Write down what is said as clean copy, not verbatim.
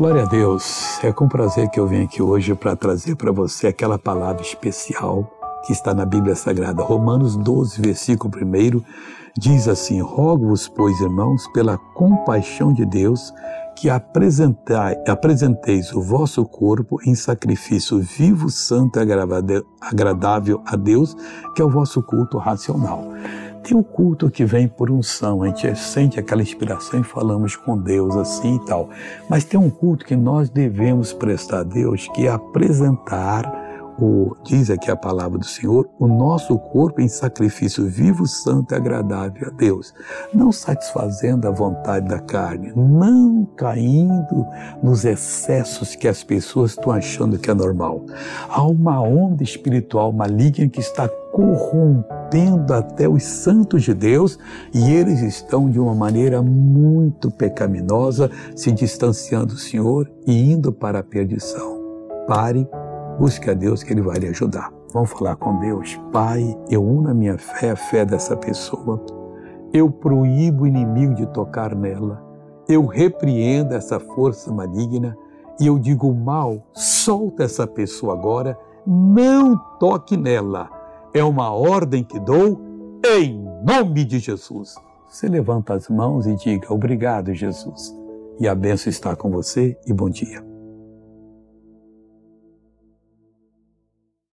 Glória a Deus, é com prazer que eu venho aqui hoje para trazer para você aquela palavra especial que está na Bíblia Sagrada. Romanos 12, versículo 1, diz assim: Rogo-vos, pois, irmãos, pela compaixão de Deus, que apresenteis o vosso corpo em sacrifício vivo, santo e agradável a Deus, que é o vosso culto racional. Tem um culto que vem por unção, a gente sente aquela inspiração e falamos com Deus assim e tal. Mas tem um culto que nós devemos prestar a Deus, que é apresentar, diz aqui a palavra do Senhor, o nosso corpo em sacrifício vivo, santo e agradável a Deus, não satisfazendo a vontade da carne, não caindo nos excessos que as pessoas estão achando que é normal. Há uma onda espiritual maligna que está corrompendo até os santos de Deus, e eles estão de uma maneira muito pecaminosa se distanciando do Senhor e indo para a perdição. Pare, busque a Deus que Ele vai lhe ajudar. Vamos falar com Deus. Pai, eu uno a minha fé, a fé dessa pessoa. Eu proíbo o inimigo de tocar nela. Eu repreendo essa força maligna e eu digo: mal, solta essa pessoa agora, não toque nela. É uma ordem que dou em nome de Jesus. Você levanta as mãos e diga: obrigado, Jesus. E a bênção está com você e bom dia.